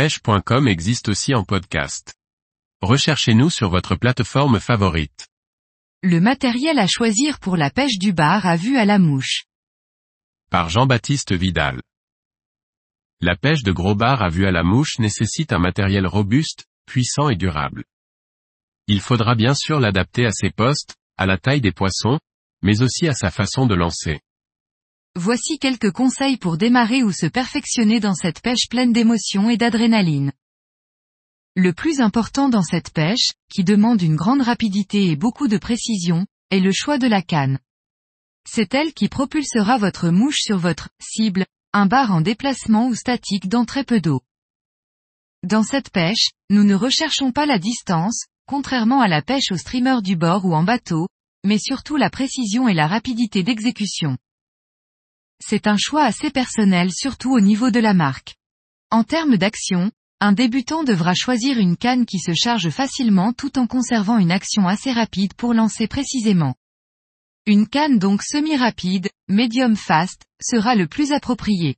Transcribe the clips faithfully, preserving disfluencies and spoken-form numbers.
Pêche point com existe aussi en podcast. Recherchez-nous sur votre plateforme favorite. Le matériel à choisir pour la pêche du bar à vue à la mouche. Par Jean-Baptiste Vidal. La pêche de gros bars à vue à la mouche nécessite un matériel robuste, puissant et durable. Il faudra bien sûr l'adapter à ses postes, à la taille des poissons, mais aussi à sa façon de lancer. Voici quelques conseils pour démarrer ou se perfectionner dans cette pêche pleine d'émotions et d'adrénaline. Le plus important dans cette pêche, qui demande une grande rapidité et beaucoup de précision, est le choix de la canne. C'est elle qui propulsera votre mouche sur votre cible, un bar en déplacement ou statique dans très peu d'eau. Dans cette pêche, nous ne recherchons pas la distance, contrairement à la pêche au streamer du bord ou en bateau, mais surtout la précision et la rapidité d'exécution. C'est un choix assez personnel surtout au niveau de la marque. En termes d'action, un débutant devra choisir une canne qui se charge facilement tout en conservant une action assez rapide pour lancer précisément. Une canne donc semi-rapide, medium fast, sera le plus approprié.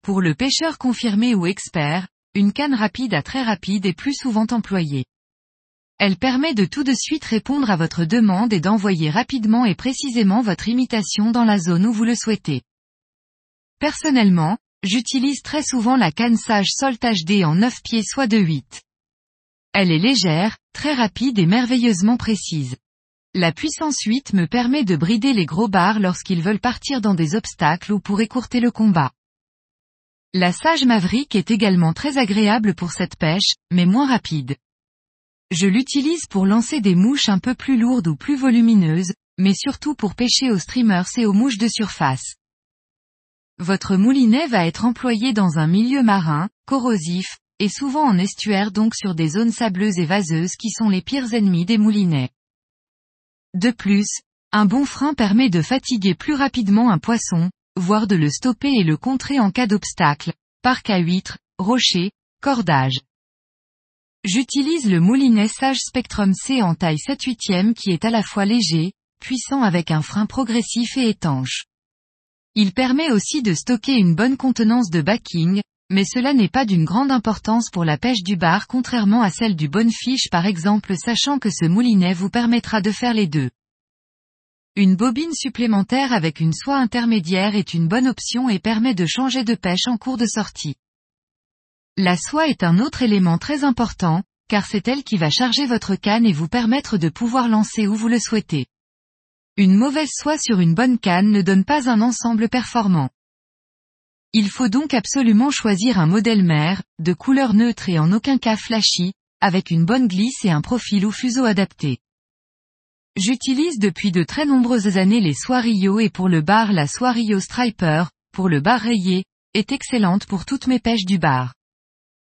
Pour le pêcheur confirmé ou expert, une canne rapide à très rapide est plus souvent employée. Elle permet de tout de suite répondre à votre demande et d'envoyer rapidement et précisément votre imitation dans la zone où vous le souhaitez. Personnellement, j'utilise très souvent la canne Sage Solta H D en neuf pieds soit de huit. Elle est légère, très rapide et merveilleusement précise. La puissance huit me permet de brider les gros bars lorsqu'ils veulent partir dans des obstacles ou pour écourter le combat. La Sage Maverick est également très agréable pour cette pêche, mais moins rapide. Je l'utilise pour lancer des mouches un peu plus lourdes ou plus volumineuses, mais surtout pour pêcher aux streamers et aux mouches de surface. Votre moulinet va être employé dans un milieu marin, corrosif, et souvent en estuaire donc sur des zones sableuses et vaseuses qui sont les pires ennemis des moulinets. De plus, un bon frein permet de fatiguer plus rapidement un poisson, voire de le stopper et le contrer en cas d'obstacle, parc à huîtres, rochers, cordage. J'utilise le moulinet Sage Spectrum C en taille sept huitièmes qui est à la fois léger, puissant avec un frein progressif et étanche. Il permet aussi de stocker une bonne contenance de backing, mais cela n'est pas d'une grande importance pour la pêche du bar contrairement à celle du bonefish par exemple, sachant que ce moulinet vous permettra de faire les deux. Une bobine supplémentaire avec une soie intermédiaire est une bonne option et permet de changer de pêche en cours de sortie. La soie est un autre élément très important, car c'est elle qui va charger votre canne et vous permettre de pouvoir lancer où vous le souhaitez. Une mauvaise soie sur une bonne canne ne donne pas un ensemble performant. Il faut donc absolument choisir un modèle mère, de couleur neutre et en aucun cas flashy, avec une bonne glisse et un profil ou fuseau adapté. J'utilise depuis de très nombreuses années les soies Rio et pour le bar la soie Rio Striper, pour le bar rayé, est excellente pour toutes mes pêches du bar.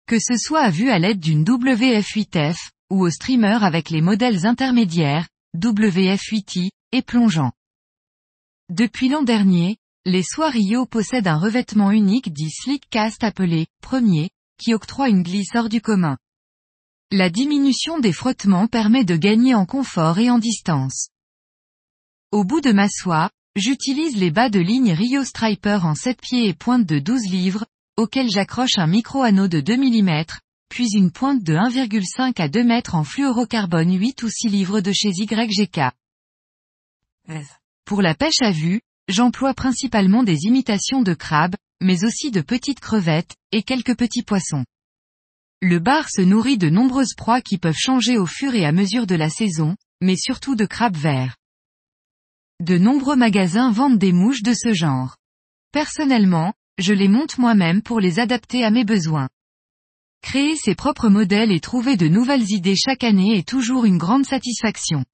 Que ce soit à vue à l'aide d'une W F huit F, ou au streamer avec les modèles intermédiaires, W F huit I, et plongeant. Depuis l'an dernier, les soies Rio possèdent un revêtement unique dit slick cast appelé « premier », qui octroie une glisse hors du commun. La diminution des frottements permet de gagner en confort et en distance. Au bout de ma soie, j'utilise les bas de ligne Rio Striper en sept pieds et pointe de douze livres, auxquels j'accroche un micro-anneau de deux millimètres, puis une pointe de un virgule cinq à deux mètres en fluorocarbone huit ou six livres de chez Y G K. Pour la pêche à vue, j'emploie principalement des imitations de crabes, mais aussi de petites crevettes, et quelques petits poissons. Le bar se nourrit de nombreuses proies qui peuvent changer au fur et à mesure de la saison, mais surtout de crabes verts. De nombreux magasins vendent des mouches de ce genre. Personnellement, je les monte moi-même pour les adapter à mes besoins. Créer ses propres modèles et trouver de nouvelles idées chaque année est toujours une grande satisfaction.